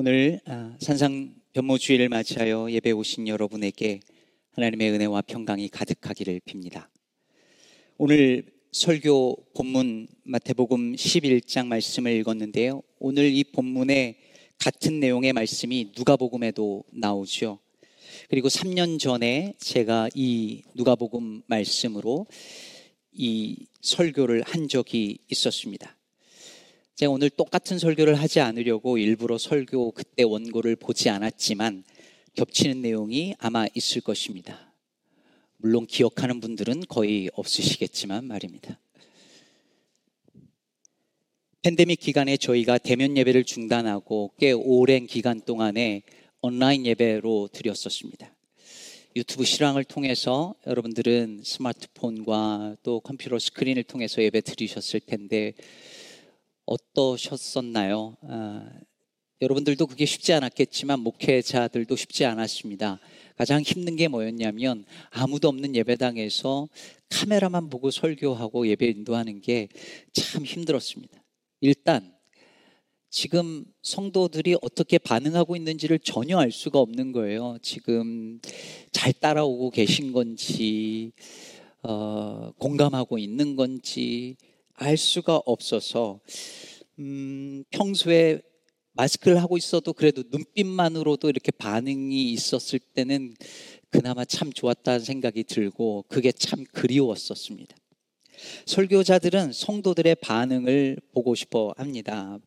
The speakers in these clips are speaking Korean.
오늘 산상변모주의를 맞이하여 예배 오신 여러분에게 하나님의 은혜와 평강이 가득하기를 빕니다. 오늘 설교 본문 마태복음 11장 말씀을 읽었는데요. 오늘 이 본문에 같은 내용의 말씀이 누가복음에도 나오죠. 그리고 3년 전에 제가 이 누가복음 말씀으로 이 설교를 한 적이 있었습니다. 제가 오늘 똑같은 설교를 하지 않으려고 일부러 설교 그때 원고를 보지 않았지만 겹치는 내용이 아마 있을 것입니다. 물론 기억하는 분들은 거의 없으시겠지만 말입니다. 팬데믹 기간에 저희가 대면 예배를 중단하고 꽤 오랜 기간 동안에 온라인 예배로 드렸었습니다. 유튜브 실황을 통해서 여러분들은 스마트폰과 또 컴퓨터 스크린을 통해서 예배 드리셨을 텐데 어떠셨었나요? 여러분들도 그게 쉽지 않았겠지만 목회자들도 쉽지 않았습니다. 가장 힘든 게 뭐였냐면 아무도 없는 예배당에서 카메라만 보고 설교하고 예배 인도하는 게 참 힘들었습니다. 일단 지금 성도들이 어떻게 반응하고 있는지를 전혀 알 수가 없는 거예요. 지금 잘 따라오고 계신 건지 공감하고 있는 건지 알 수가 없어서 평소에 마스크를 하고 있어도 그래도 눈빛만으로도 이렇게 반응이 있었을 때는 그나마 참 좋았다는 생각이 들고 그게 참 그리웠었습니다. 설교자들은 성도들의 반응을 보고 싶어 합니다.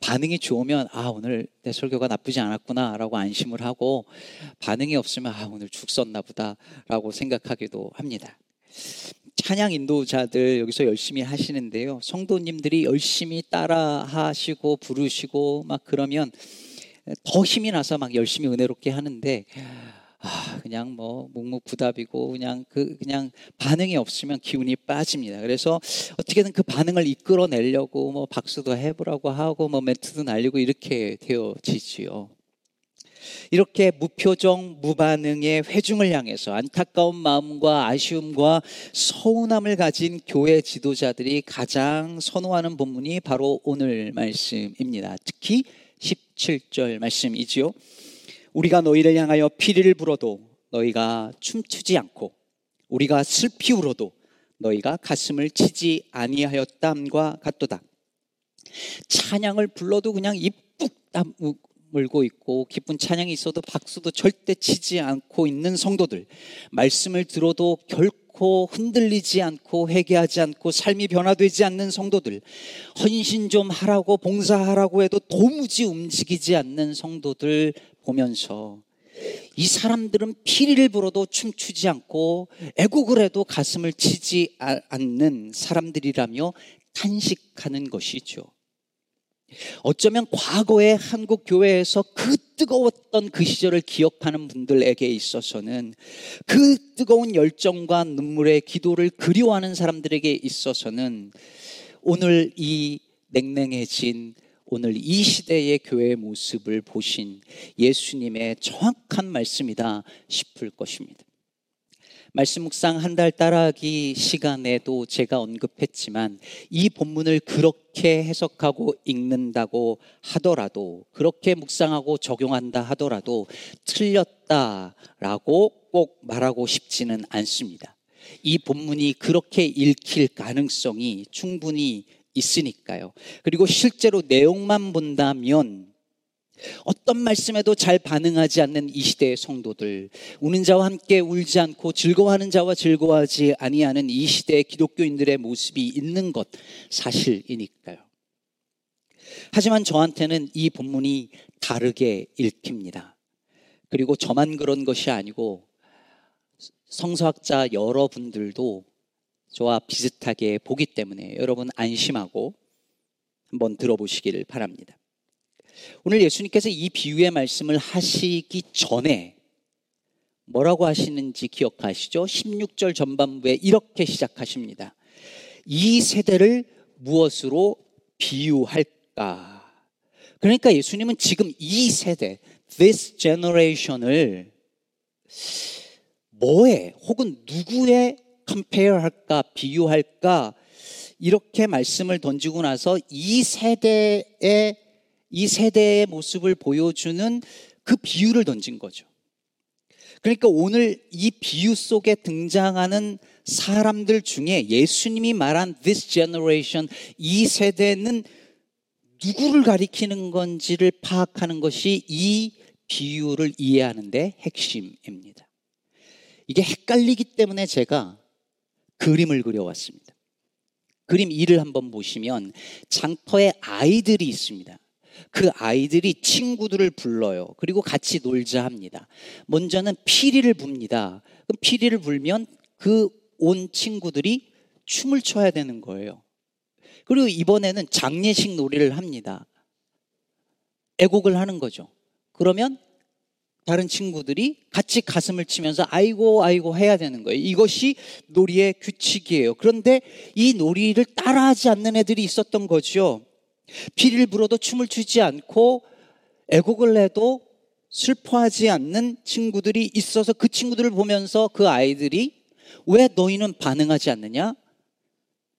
반응이 좋으면 오늘 내 설교가 나쁘지 않았구나 라고 안심을 하고 반응이 없으면 오늘 죽 썼나 보다 라고 생각하기도 합니다. 찬양 인도자들 여기서 열심히 하시는데요. 성도님들이 열심히 따라 하시고 부르시고 막 그러면 더 힘이 나서 막 열심히 은혜롭게 하는데 그냥 묵묵부답이고 그냥 반응이 없으면 기운이 빠집니다. 그래서 어떻게든 그 반응을 이끌어내려고 박수도 해보라고 하고 멘트도 날리고 이렇게 되어지지요. 이렇게 무표정 무반응의 회중을 향해서 안타까운 마음과 아쉬움과 서운함을 가진 교회 지도자들이 가장 선호하는 본문이 바로 오늘 말씀입니다. 특히 17절 말씀이지요. 우리가 너희를 향하여 피리를 불어도 너희가 춤추지 않고 우리가 슬피 울어도 너희가 가슴을 치지 아니하였담과 같도다. 찬양을 불러도 그냥 입 뚝 다물고 물고 있고 기쁜 찬양이 있어도 박수도 절대 치지 않고 있는 성도들, 말씀을 들어도 결코 흔들리지 않고 회개하지 않고 삶이 변화되지 않는 성도들, 헌신 좀 하라고 봉사하라고 해도 도무지 움직이지 않는 성도들 보면서 이 사람들은 피리를 불어도 춤추지 않고 애국을 해도 가슴을 치지 않는 사람들이라며 탄식하는 것이죠. 어쩌면 과거에 한국 교회에서 그 뜨거웠던 그 시절을 기억하는 분들에게 있어서는 그 뜨거운 열정과 눈물의 기도를 그리워하는 사람들에게 있어서는 오늘 이 냉랭해진 오늘 이 시대의 교회의 모습을 보신 예수님의 정확한 말씀이다 싶을 것입니다. 말씀 묵상 한 달 따라하기 시간에도 제가 언급했지만 이 본문을 그렇게 해석하고 읽는다고 하더라도 그렇게 묵상하고 적용한다 하더라도 틀렸다라고 꼭 말하고 싶지는 않습니다. 이 본문이 그렇게 읽힐 가능성이 충분히 있으니까요. 그리고 실제로 내용만 본다면 어떤 말씀에도 잘 반응하지 않는 이 시대의 성도들, 우는 자와 함께 울지 않고 즐거워하는 자와 즐거워하지 아니하는 이 시대의 기독교인들의 모습이 있는 것 사실이니까요. 하지만 저한테는 이 본문이 다르게 읽힙니다. 그리고 저만 그런 것이 아니고 성서학자 여러분들도 저와 비슷하게 보기 때문에 여러분 안심하고 한번 들어보시기를 바랍니다. 오늘 예수님께서 이 비유의 말씀을 하시기 전에 뭐라고 하시는지 기억하시죠? 16절 전반부에 이렇게 시작하십니다. 이 세대를 무엇으로 비유할까? 그러니까 예수님은 지금 이 세대, this generation을 뭐에 혹은 누구에 compare할까, 비유할까 이렇게 말씀을 던지고 나서 이 세대의 이 세대의 모습을 보여주는 그 비유를 던진 거죠. 그러니까 오늘 이 비유 속에 등장하는 사람들 중에 예수님이 말한 this generation, 이 세대는 누구를 가리키는 건지를 파악하는 것이 이 비유를 이해하는 데 핵심입니다. 이게 헷갈리기 때문에 제가 그림을 그려왔습니다. 그림 2를 한번 보시면 장터에 아이들이 있습니다. 그 아이들이 친구들을 불러요. 그리고 같이 놀자 합니다. 먼저는 피리를 붑니다. 그럼 피리를 불면 그 온 친구들이 춤을 춰야 되는 거예요. 그리고 이번에는 장례식 놀이를 합니다. 애곡을 하는 거죠. 그러면 다른 친구들이 같이 가슴을 치면서 아이고 아이고 해야 되는 거예요. 이것이 놀이의 규칙이에요. 그런데 이 놀이를 따라하지 않는 애들이 있었던 거죠. 피리를 불어도 춤을 추지 않고 애곡을 해도 슬퍼하지 않는 친구들이 있어서 그 친구들을 보면서 그 아이들이 왜 너희는 반응하지 않느냐?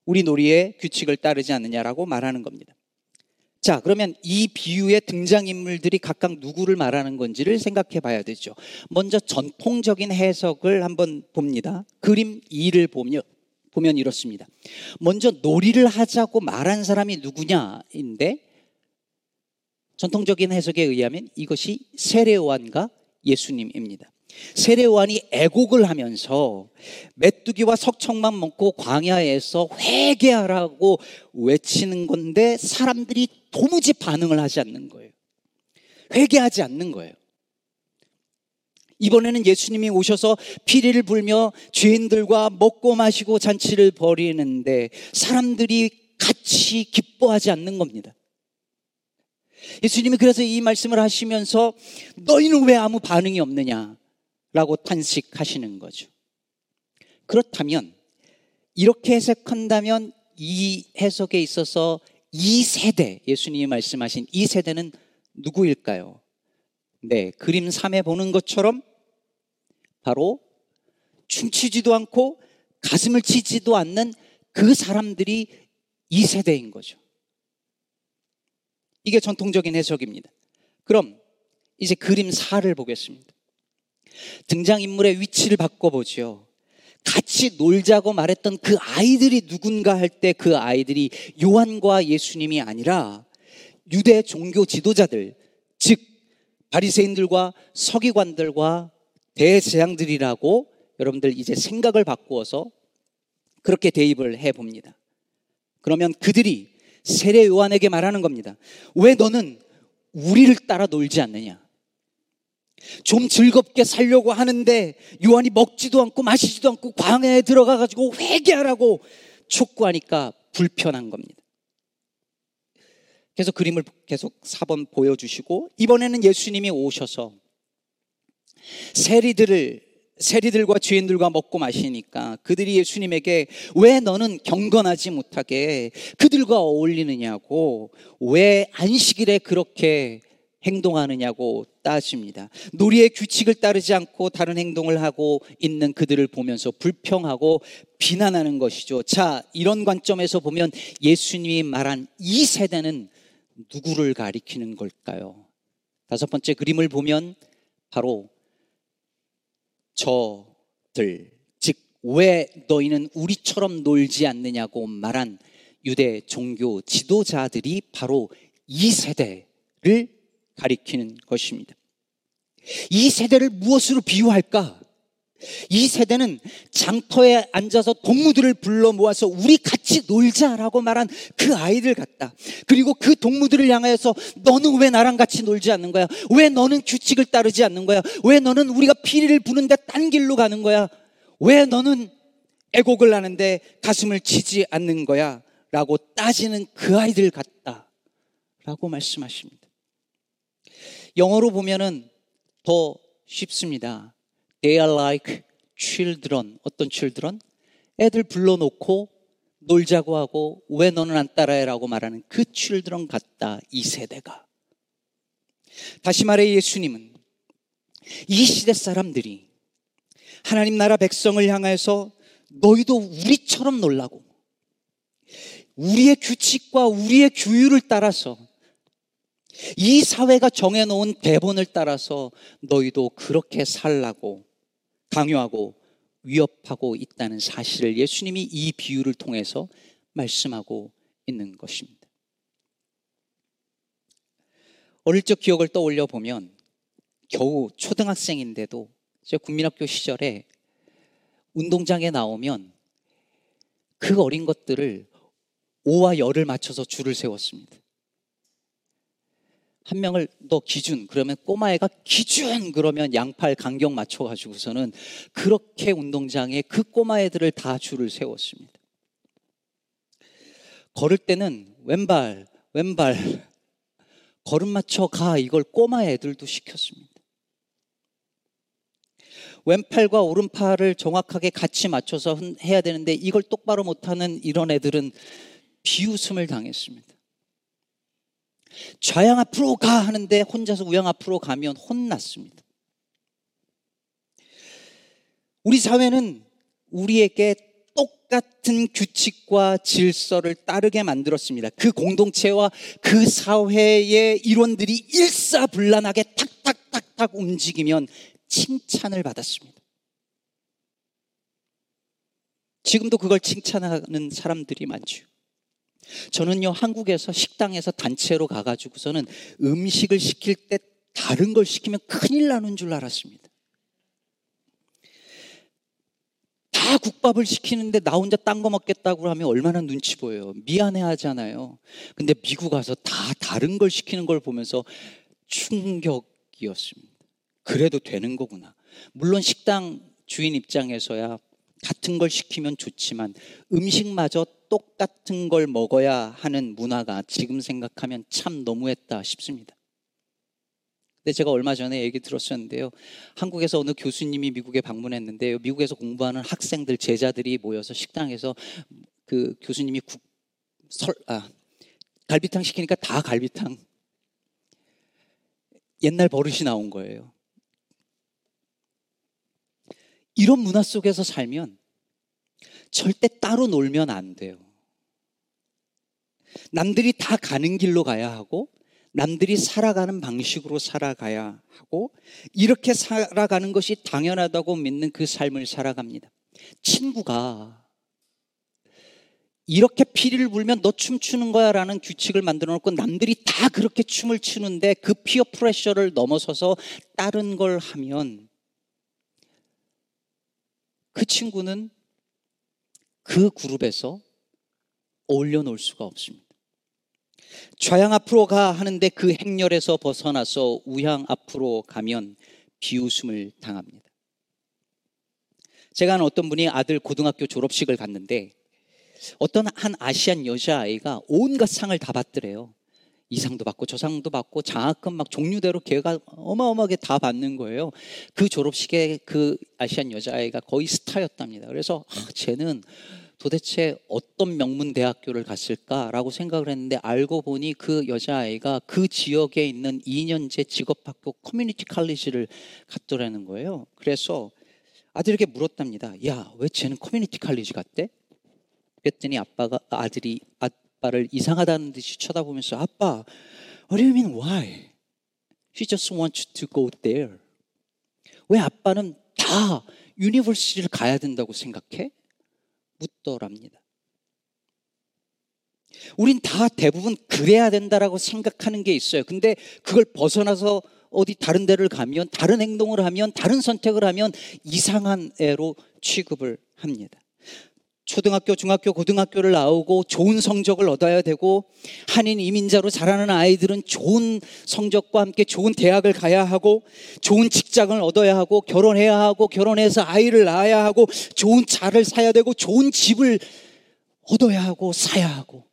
우리 놀이의 규칙을 따르지 않느냐라고 말하는 겁니다. 자, 그러면 이 비유의 등장인물들이 각각 누구를 말하는 건지를 생각해 봐야 되죠. 먼저 전통적인 해석을 한번 봅니다. 그림 2를 보면 이렇습니다. 먼저 놀이를 하자고 말한 사람이 누구냐인데 전통적인 해석에 의하면 이것이 세례요한과 예수님입니다. 세례요한이 애곡을 하면서 메뚜기와 석청만 먹고 광야에서 회개하라고 외치는 건데 사람들이 도무지 반응을 하지 않는 거예요. 회개하지 않는 거예요. 이번에는 예수님이 오셔서 피리를 불며 죄인들과 먹고 마시고 잔치를 벌이는데 사람들이 같이 기뻐하지 않는 겁니다. 예수님이 그래서 이 말씀을 하시면서 너희는 왜 아무 반응이 없느냐? 라고 탄식하시는 거죠. 그렇다면 이렇게 해석한다면 이 해석에 있어서 이 세대, 예수님이 말씀하신 이 세대는 누구일까요? 네, 그림 3에 보는 것처럼 바로 춤추지도 않고 가슴을 치지도 않는 그 사람들이 이 세대인 거죠. 이게 전통적인 해석입니다. 그럼 이제 그림 4를 보겠습니다. 등장인물의 위치를 바꿔보죠. 같이 놀자고 말했던 그 아이들이 누군가 할 때 그 아이들이 요한과 예수님이 아니라 유대 종교 지도자들, 즉 바리새인들과 서기관들과 대제사장들이라고 여러분들 이제 생각을 바꾸어서 그렇게 대입을 해봅니다. 그러면 그들이 세례 요한에게 말하는 겁니다. 왜 너는 우리를 따라 놀지 않느냐? 좀 즐겁게 살려고 하는데 요한이 먹지도 않고 마시지도 않고 광야에 들어가가지고 회개하라고 촉구하니까 불편한 겁니다. 그래서 그림을 계속 4번 보여주시고 이번에는 예수님이 오셔서 세리들과 죄인들과 먹고 마시니까 그들이 예수님에게 왜 너는 경건하지 못하게 그들과 어울리느냐고 왜 안식일에 그렇게 행동하느냐고 따집니다. 놀이의 규칙을 따르지 않고 다른 행동을 하고 있는 그들을 보면서 불평하고 비난하는 것이죠. 자, 이런 관점에서 보면 예수님이 말한 이 세대는 누구를 가리키는 걸까요? 5번째 그림을 보면 바로 저들, 즉 왜 너희는 우리처럼 놀지 않느냐고 말한 유대 종교 지도자들이 바로 이 세대를 가리키는 것입니다. 이 세대를 무엇으로 비유할까? 이 세대는 장터에 앉아서 동무들을 불러 모아서 우리 같이 놀자라고 말한 그 아이들 같다. 그리고 그 동무들을 향하여서 너는 왜 나랑 같이 놀지 않는 거야? 왜 너는 규칙을 따르지 않는 거야? 왜 너는 우리가 피리를 부는데 딴 길로 가는 거야? 왜 너는 애곡을 하는데 가슴을 치지 않는 거야? 라고 따지는 그 아이들 같다 라고 말씀하십니다. 영어로 보면은 더 쉽습니다. They are like children. 어떤 children? 애들 불러놓고 놀자고 하고 왜 너는 안 따라해? 라고 말하는 그 children 같다. 이 세대가. 다시 말해 예수님은 이 시대 사람들이 하나님 나라 백성을 향해서 너희도 우리처럼 놀라고 우리의 규칙과 우리의 규율을 따라서 이 사회가 정해놓은 대본을 따라서 너희도 그렇게 살라고 강요하고 위협하고 있다는 사실을 예수님이 이 비유를 통해서 말씀하고 있는 것입니다. 어릴 적 기억을 떠올려 보면 겨우 초등학생인데도 제가 국민학교 시절에 운동장에 나오면 그 어린 것들을 5와 열을 맞춰서 줄을 세웠습니다. 한 명을 너 기준 그러면 꼬마애가 기준 그러면 양팔 간격 맞춰가지고서는 그렇게 운동장에 그 꼬마애들을 다 줄을 세웠습니다. 걸을 때는 왼발 걸음 맞춰 가 이걸 꼬마애들도 시켰습니다. 왼팔과 오른팔을 정확하게 같이 맞춰서 해야 되는데 이걸 똑바로 못하는 이런 애들은 비웃음을 당했습니다. 좌양 앞으로 가 하는데 혼자서 우양 앞으로 가면 혼났습니다. 우리 사회는 우리에게 똑같은 규칙과 질서를 따르게 만들었습니다. 그 공동체와 그 사회의 일원들이 일사불란하게 탁탁탁탁 움직이면 칭찬을 받았습니다. 지금도 그걸 칭찬하는 사람들이 많죠. 저는요 한국에서 식당에서 단체로 가가지고서는 음식을 시킬 때 다른 걸 시키면 큰일 나는 줄 알았습니다. 다 국밥을 시키는데 나 혼자 딴 거 먹겠다고 하면 얼마나 눈치 보여요. 미안해하잖아요. 근데 미국 가서 다 다른 걸 시키는 걸 보면서 충격이었습니다. 그래도 되는 거구나. 물론 식당 주인 입장에서야 같은 걸 시키면 좋지만 음식마저 똑같은 걸 먹어야 하는 문화가 지금 생각하면 참 너무했다 싶습니다. 근데 제가 얼마 전에 얘기 들었었는데요. 한국에서 어느 교수님이 미국에 방문했는데요. 미국에서 공부하는 학생들, 제자들이 모여서 식당에서 그 교수님이 갈비탕 시키니까 다 갈비탕. 옛날 버릇이 나온 거예요. 이런 문화 속에서 살면 절대 따로 놀면 안 돼요. 남들이 다 가는 길로 가야 하고 남들이 살아가는 방식으로 살아가야 하고 이렇게 살아가는 것이 당연하다고 믿는 그 삶을 살아갑니다. 친구가 이렇게 피리를 불면 너 춤추는 거야 라는 규칙을 만들어 놓고 남들이 다 그렇게 춤을 추는데 그 피어 프레셔를 넘어서서 다른 걸 하면 그 친구는 그 그룹에서 어울려 놀 수가 없습니다. 좌양 앞으로 가 하는데 그 행렬에서 벗어나서 우양 앞으로 가면 비웃음을 당합니다. 제가 아는 어떤 분이 아들 고등학교 졸업식을 갔는데 어떤 한 아시안 여자아이가 온갖 상을 다 받더래요. 이 상도 받고 저 상도 받고 장학금 막 종류대로 걔가 어마어마하게 다 받는 거예요. 그 졸업식에 그 아시안 여자아이가 거의 스타였답니다. 그래서 쟤는 도대체 어떤 명문 대학교를 갔을까라고 생각을 했는데 알고 보니 그 여자아이가 그 지역에 있는 2년제 직업학교 커뮤니티 칼리지를 갔더라는 거예요. 그래서 아들에게 물었답니다. 야, 왜 쟤는 커뮤니티 칼리지 갔대? 그랬더니 아빠를 이상하다는 듯이 쳐다보면서 아빠, what do you mean why? He just wants to go there. 왜 아빠는 다 유니버시티를 가야 된다고 생각해? 묻더랍니다. 우린 다 대부분 그래야 된다라고 생각하는 게 있어요. 근데 그걸 벗어나서 어디 다른 데를 가면, 다른 행동을 하면, 다른 선택을 하면 이상한 애로 취급을 합니다. 초등학교, 중학교, 고등학교를 나오고 좋은 성적을 얻어야 되고 한인 이민자로 자라는 아이들은 좋은 성적과 함께 좋은 대학을 가야 하고 좋은 직장을 얻어야 하고 결혼해야 하고 결혼해서 아이를 낳아야 하고 좋은 차를 사야 되고 좋은 집을 얻어야 하고 사야 하고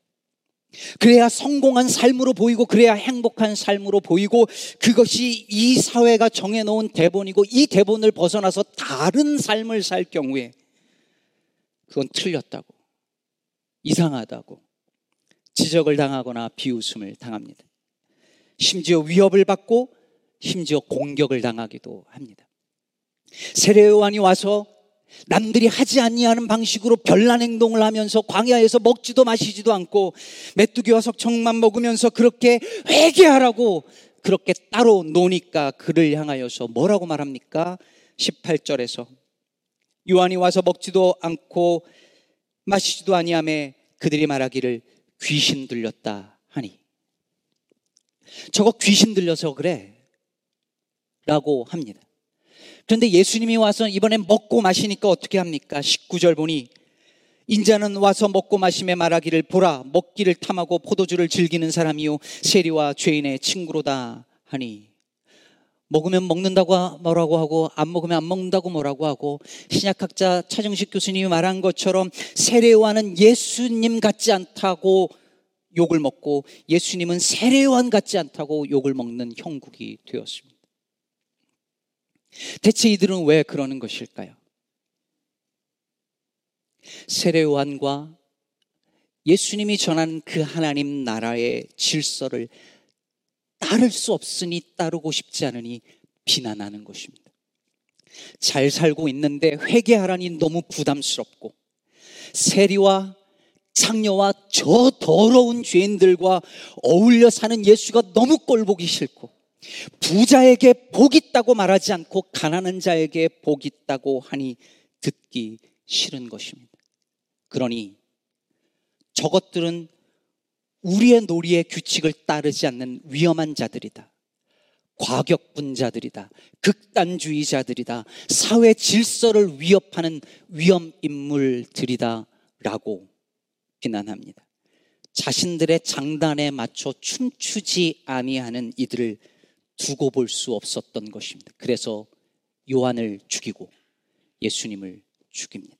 그래야 성공한 삶으로 보이고 그래야 행복한 삶으로 보이고 그것이 이 사회가 정해놓은 대본이고 이 대본을 벗어나서 다른 삶을 살 경우에 그건 틀렸다고, 이상하다고 지적을 당하거나 비웃음을 당합니다. 심지어 위협을 받고 심지어 공격을 당하기도 합니다. 세례요한이 와서 남들이 하지 아니하는 방식으로 별난 행동을 하면서 광야에서 먹지도 마시지도 않고 메뚜기와 석청만 먹으면서 그렇게 회개하라고 그렇게 따로 노니까 그를 향하여서 뭐라고 말합니까? 18절에서 요한이 와서 먹지도 않고 마시지도 아니하며 그들이 말하기를 귀신 들렸다 하니, 저거 귀신 들려서 그래 라고 합니다. 그런데 예수님이 와서 이번엔 먹고 마시니까 어떻게 합니까? 19절 보니 인자는 와서 먹고 마시며 말하기를 보라 먹기를 탐하고 포도주를 즐기는 사람이요 세리와 죄인의 친구로다 하니, 먹으면 먹는다고 뭐라고 하고 안 먹으면 안 먹는다고 뭐라고 하고, 신약학자 차정식 교수님이 말한 것처럼 세례요한은 예수님 같지 않다고 욕을 먹고 예수님은 세례요한 같지 않다고 욕을 먹는 형국이 되었습니다. 대체 이들은 왜 그러는 것일까요? 세례요한과 예수님이 전한 그 하나님 나라의 질서를 따를 수 없으니 따르고 싶지 않으니 비난하는 것입니다. 잘 살고 있는데 회개하라니 너무 부담스럽고, 세리와 창녀와 저 더러운 죄인들과 어울려 사는 예수가 너무 꼴보기 싫고, 부자에게 복이 있다고 말하지 않고 가난한 자에게 복이 있다고 하니 듣기 싫은 것입니다. 그러니 저것들은 우리의 놀이의 규칙을 따르지 않는 위험한 자들이다, 과격분 자들이다, 극단주의자들이다, 사회 질서를 위협하는 위험인물들이다 라고 비난합니다. 자신들의 장단에 맞춰 춤추지 아니하는 이들을 두고 볼 수 없었던 것입니다. 그래서 요한을 죽이고 예수님을 죽입니다.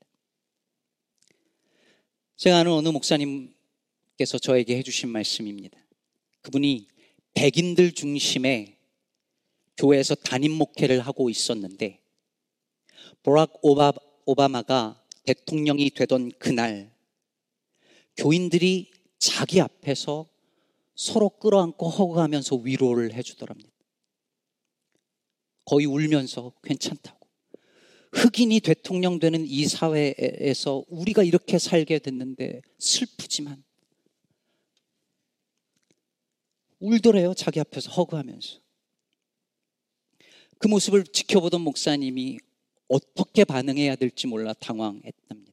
제가 아는 어느 목사님께서 저에게 해주신 말씀입니다. 그분이 백인들 중심의 교회에서 담임 목회를 하고 있었는데, 버락 오바마가 대통령이 되던 그날 교인들이 자기 앞에서 서로 끌어안고 허그하면서 위로를 해주더랍니다. 거의 울면서 괜찮다고, 흑인이 대통령 되는 이 사회에서 우리가 이렇게 살게 됐는데 슬프지만, 울더래요. 자기 앞에서 허그하면서. 그 모습을 지켜보던 목사님이 어떻게 반응해야 될지 몰라 당황했답니다.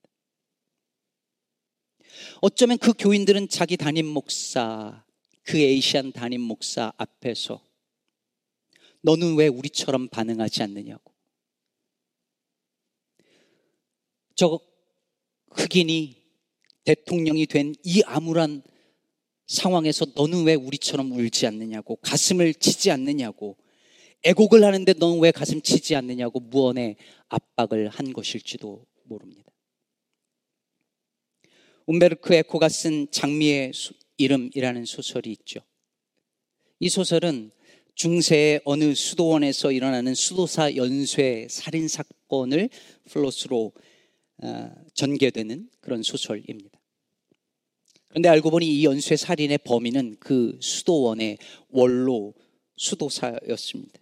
어쩌면 그 교인들은 자기 담임 목사, 그 에이시안 담임 목사 앞에서 너는 왜 우리처럼 반응하지 않느냐고, 저 흑인이 대통령이 된 이 암울한 상황에서 너는 왜 우리처럼 울지 않느냐고, 가슴을 치지 않느냐고, 애곡을 하는데 너는 왜 가슴 치지 않느냐고 무언의 압박을 한 것일지도 모릅니다. 움베르크 에코가 쓴 장미의 이름이라는 소설이 있죠. 이 소설은 중세의 어느 수도원에서 일어나는 수도사 연쇄 살인 사건을 플롯으로 전개되는 그런 소설입니다. 그런데 알고 보니 이 연쇄 살인의 범인은 그 수도원의 원로 수도사였습니다.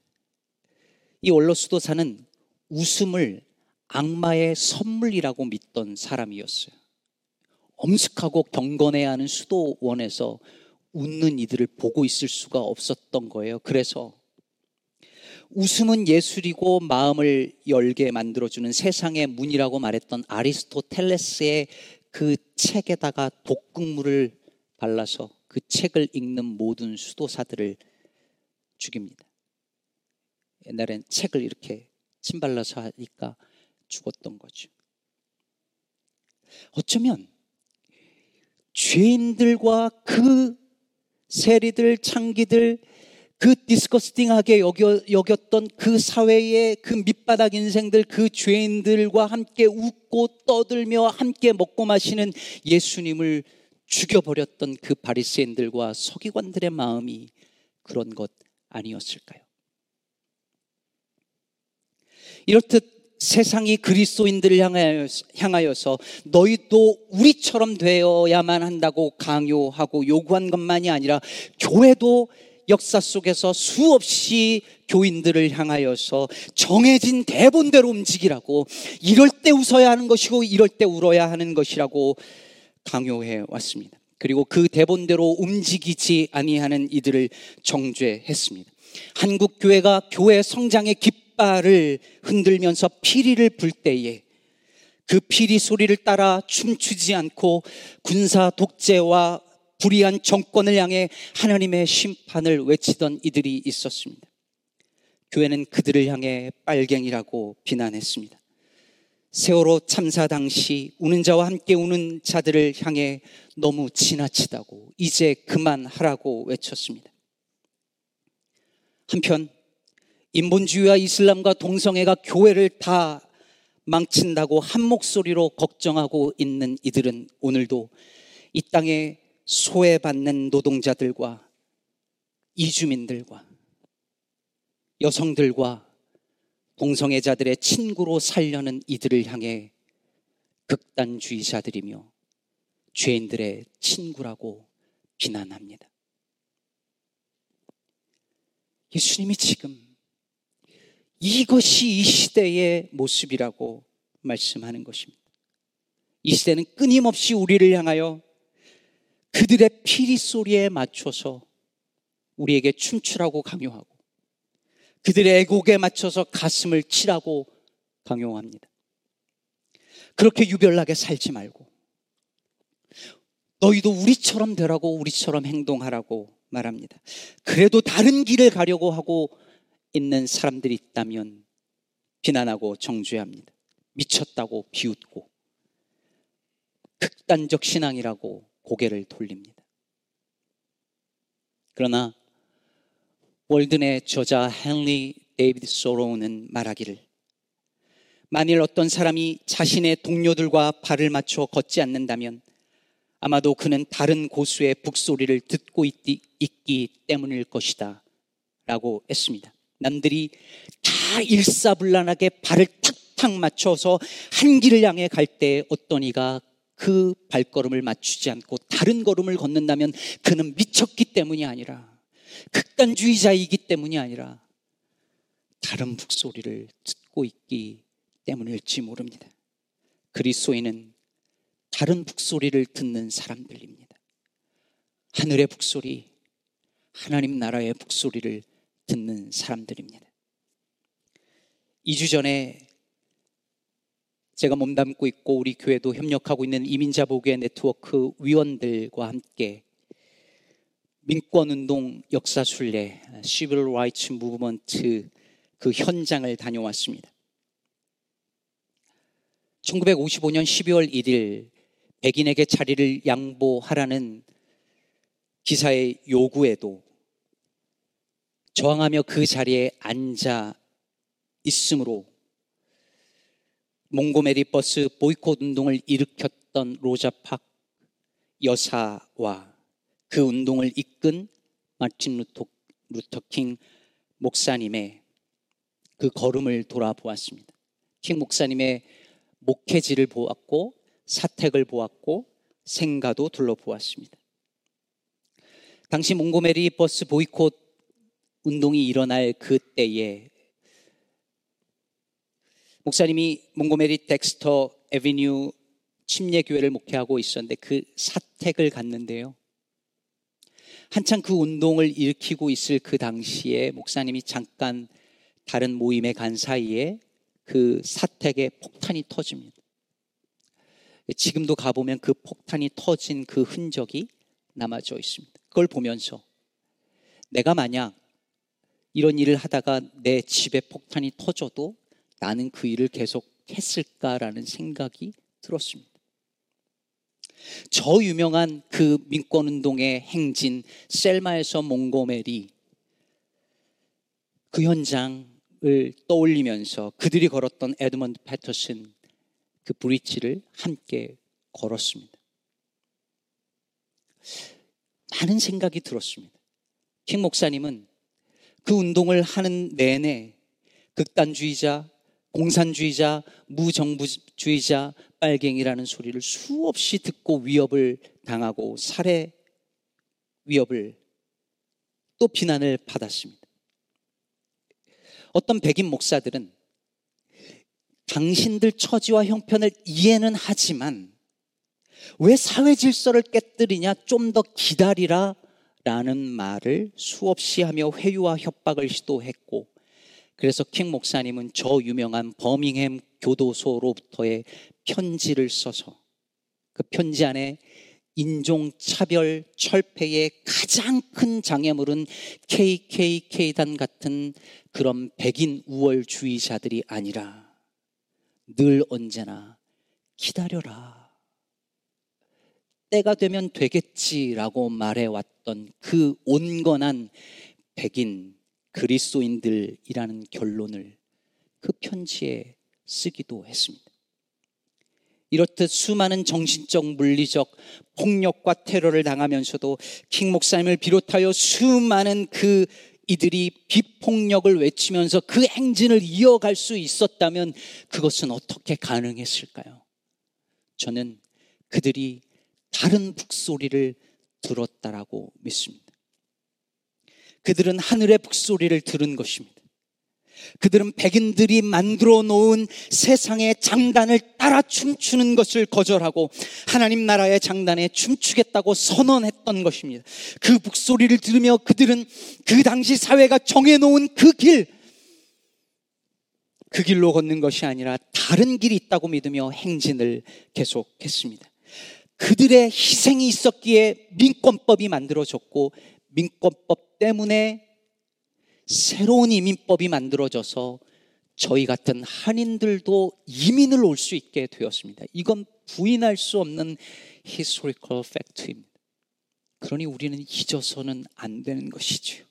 이 원로 수도사는 웃음을 악마의 선물이라고 믿던 사람이었어요. 엄숙하고 경건해야 하는 수도원에서 웃는 이들을 보고 있을 수가 없었던 거예요. 그래서 웃음은 예술이고 마음을 열게 만들어주는 세상의 문이라고 말했던 아리스토텔레스의 그 책에다가 독극물을 발라서 그 책을 읽는 모든 수도사들을 죽입니다. 옛날엔 책을 이렇게 침 발라서 하니까 죽었던 거죠. 어쩌면 죄인들과 그 세리들, 창기들, 그 디스커스팅하게 여겼던 그 사회의 그 밑바닥 인생들, 그 죄인들과 함께 웃고 떠들며 함께 먹고 마시는 예수님을 죽여버렸던 그 바리새인들과 서기관들의 마음이 그런 것 아니었을까요? 이렇듯 세상이 그리스도인들을 향하여서 너희도 우리처럼 되어야만 한다고 강요하고 요구한 것만이 아니라 교회도 역사 속에서 수없이 교인들을 향하여서 정해진 대본대로 움직이라고, 이럴 때 웃어야 하는 것이고 이럴 때 울어야 하는 것이라고 강요해 왔습니다. 그리고 그 대본대로 움직이지 아니하는 이들을 정죄했습니다. 한국 교회가 교회 성장의 깃발을 흔들면서 피리를 불 때에 그 피리 소리를 따라 춤추지 않고 군사 독재와 불의한 정권을 향해 하나님의 심판을 외치던 이들이 있었습니다. 교회는 그들을 향해 빨갱이라고 비난했습니다. 세월호 참사 당시 우는 자와 함께 우는 자들을 향해 너무 지나치다고, 이제 그만하라고 외쳤습니다. 한편 인본주의와 이슬람과 동성애가 교회를 다 망친다고 한 목소리로 걱정하고 있는 이들은 오늘도 이 땅에 소외받는 노동자들과 이주민들과 여성들과 동성애자들의 친구로 살려는 이들을 향해 극단주의자들이며 죄인들의 친구라고 비난합니다. 예수님이 지금 이것이 이 시대의 모습이라고 말씀하는 것입니다. 이 시대는 끊임없이 우리를 향하여 그들의 피리 소리에 맞춰서 우리에게 춤추라고 강요하고, 그들의 애곡에 맞춰서 가슴을 치라고 강요합니다. 그렇게 유별나게 살지 말고 너희도 우리처럼 되라고, 우리처럼 행동하라고 말합니다. 그래도 다른 길을 가려고 하고 있는 사람들이 있다면 비난하고 정죄합니다. 미쳤다고 비웃고 극단적 신앙이라고 고개를 돌립니다. 그러나 월든의 저자 헨리 데이비드 소로우는 말하기를, 만일 어떤 사람이 자신의 동료들과 발을 맞춰 걷지 않는다면 아마도 그는 다른 고수의 북소리를 듣고 있기 때문일 것이다 라고 했습니다. 남들이 다 일사불란하게 발을 탁탁 맞춰서 한 길을 향해 갈 때 어떤 이가 그 발걸음을 맞추지 않고 다른 걸음을 걷는다면 그는 미쳤기 때문이 아니라, 극단주의자이기 때문이 아니라 다른 북소리를 듣고 있기 때문일지 모릅니다. 그리스도인은 다른 북소리를 듣는 사람들입니다. 하늘의 북소리, 하나님 나라의 북소리를 듣는 사람들입니다. 2주 전에 제가 몸담고 있고 우리 교회도 협력하고 있는 이민자 보교의 네트워크 위원들과 함께 민권운동 역사순례, Civil Rights Movement 그 현장을 다녀왔습니다. 1955년 12월 1일 백인에게 자리를 양보하라는 기사의 요구에도 저항하며 그 자리에 앉아 있으므로 몽고메리 버스 보이콧 운동을 일으켰던 로자 팍 여사와 그 운동을 이끈 마틴 루터킹 목사님의 그 걸음을 돌아보았습니다. 킹 목사님의 목회지를 보았고, 사택을 보았고, 생가도 둘러보았습니다. 당시 몽고메리 버스 보이콧 운동이 일어날 그때에 목사님이 몽고메리 덱스터 애비뉴 침례교회를 목회하고 있었는데 그 사택을 갔는데요, 한창 그 운동을 일으키고 있을 그 당시에 목사님이 잠깐 다른 모임에 간 사이에 그 사택에 폭탄이 터집니다. 지금도 가보면 그 폭탄이 터진 그 흔적이 남아져 있습니다. 그걸 보면서 내가 만약 이런 일을 하다가 내 집에 폭탄이 터져도 나는 그 일을 계속 했을까라는 생각이 들었습니다. 저 유명한 그 민권운동의 행진 셀마에서 몽고메리 그 현장을 떠올리면서 그들이 걸었던 에드먼드 패터슨 그 브릿지를 함께 걸었습니다. 많은 생각이 들었습니다. 킹 목사님은 그 운동을 하는 내내 극단주의자, 공산주의자, 무정부주의자, 빨갱이라는 소리를 수없이 듣고 위협을 당하고 살해 위협을, 또 또 비난을 받았습니다. 어떤 백인 목사들은 당신들 처지와 형편을 이해는 하지만 왜 사회 질서를 깨뜨리냐, 좀 더 기다리라 라는 말을 수없이 하며 회유와 협박을 시도했고, 그래서 킹 목사님은 저 유명한 버밍햄 교도소로부터의 편지를 써서 그 편지 안에 인종차별 철폐의 가장 큰 장애물은 KKK단 같은 그런 백인 우월주의자들이 아니라 늘 언제나 기다려라, 때가 되면 되겠지라고 말해왔던 그 온건한 백인 그리스도인들이라는 결론을 그 편지에 쓰기도 했습니다. 이렇듯 수많은 정신적, 물리적 폭력과 테러를 당하면서도 킹 목사님을 비롯하여 수많은 그 이들이 비폭력을 외치면서 그 행진을 이어갈 수 있었다면 그것은 어떻게 가능했을까요? 저는 그들이 다른 북소리를 들었다라고 믿습니다. 그들은 하늘의 북소리를 들은 것입니다. 그들은 백인들이 만들어 놓은 세상의 장단을 따라 춤추는 것을 거절하고 하나님 나라의 장단에 춤추겠다고 선언했던 것입니다. 그 북소리를 들으며 그들은 그 당시 사회가 정해놓은 그 길, 그 길로 걷는 것이 아니라 다른 길이 있다고 믿으며 행진을 계속했습니다. 그들의 희생이 있었기에 민권법이 만들어졌고, 민권법 때문에 새로운 이민법이 만들어져서 저희 같은 한인들도 이민을 올 수 있게 되었습니다. 이건 부인할 수 없는 historical fact입니다. 그러니 우리는 잊어서는 안 되는 것이지요.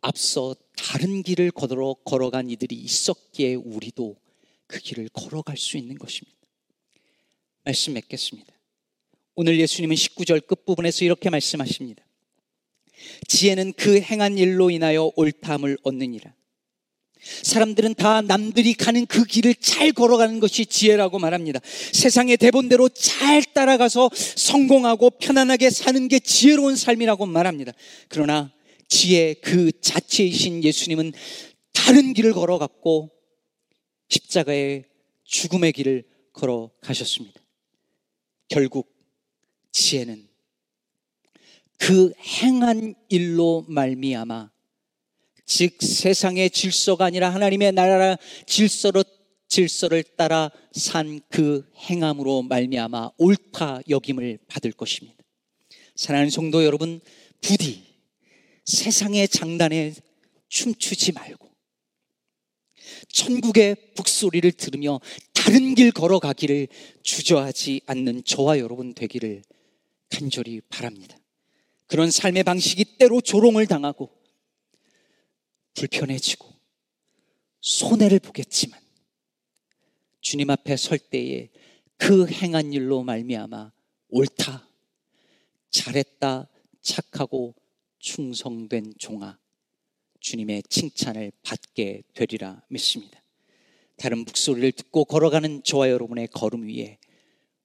앞서 다른 길을 걸어간 이들이 있었기에 우리도 그 길을 걸어갈 수 있는 것입니다. 말씀 맺겠습니다. 오늘 예수님은 19절 끝부분에서 이렇게 말씀하십니다. 지혜는 그 행한 일로 인하여 옳다함을 얻느니라. 사람들은 다 남들이 가는 그 길을 잘 걸어가는 것이 지혜라고 말합니다. 세상의 대본대로 잘 따라가서 성공하고 편안하게 사는 게 지혜로운 삶이라고 말합니다. 그러나 지혜 그 자체이신 예수님은 다른 길을 걸어갔고 십자가의 죽음의 길을 걸어가셨습니다. 결국 지혜는 그 행한 일로 말미암아, 즉 세상의 질서가 아니라 하나님의 나라 질서를 따라 산 그 행함으로 말미암아 옳다 여김을 받을 것입니다. 사랑하는 성도 여러분, 부디 세상의 장단에 춤추지 말고 천국의 북소리를 들으며 다른 길 걸어가기를 주저하지 않는 저와 여러분 되기를 간절히 바랍니다. 그런 삶의 방식이 때로 조롱을 당하고 불편해지고 손해를 보겠지만 주님 앞에 설 때에 그 행한 일로 말미암아 옳다, 잘했다, 착하고 충성된 종아, 주님의 칭찬을 받게 되리라 믿습니다. 다른 북소리를 듣고 걸어가는 저와 여러분의 걸음 위에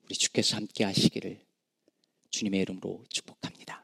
우리 주께서 함께 하시기를 주님의 이름으로 축복합니다.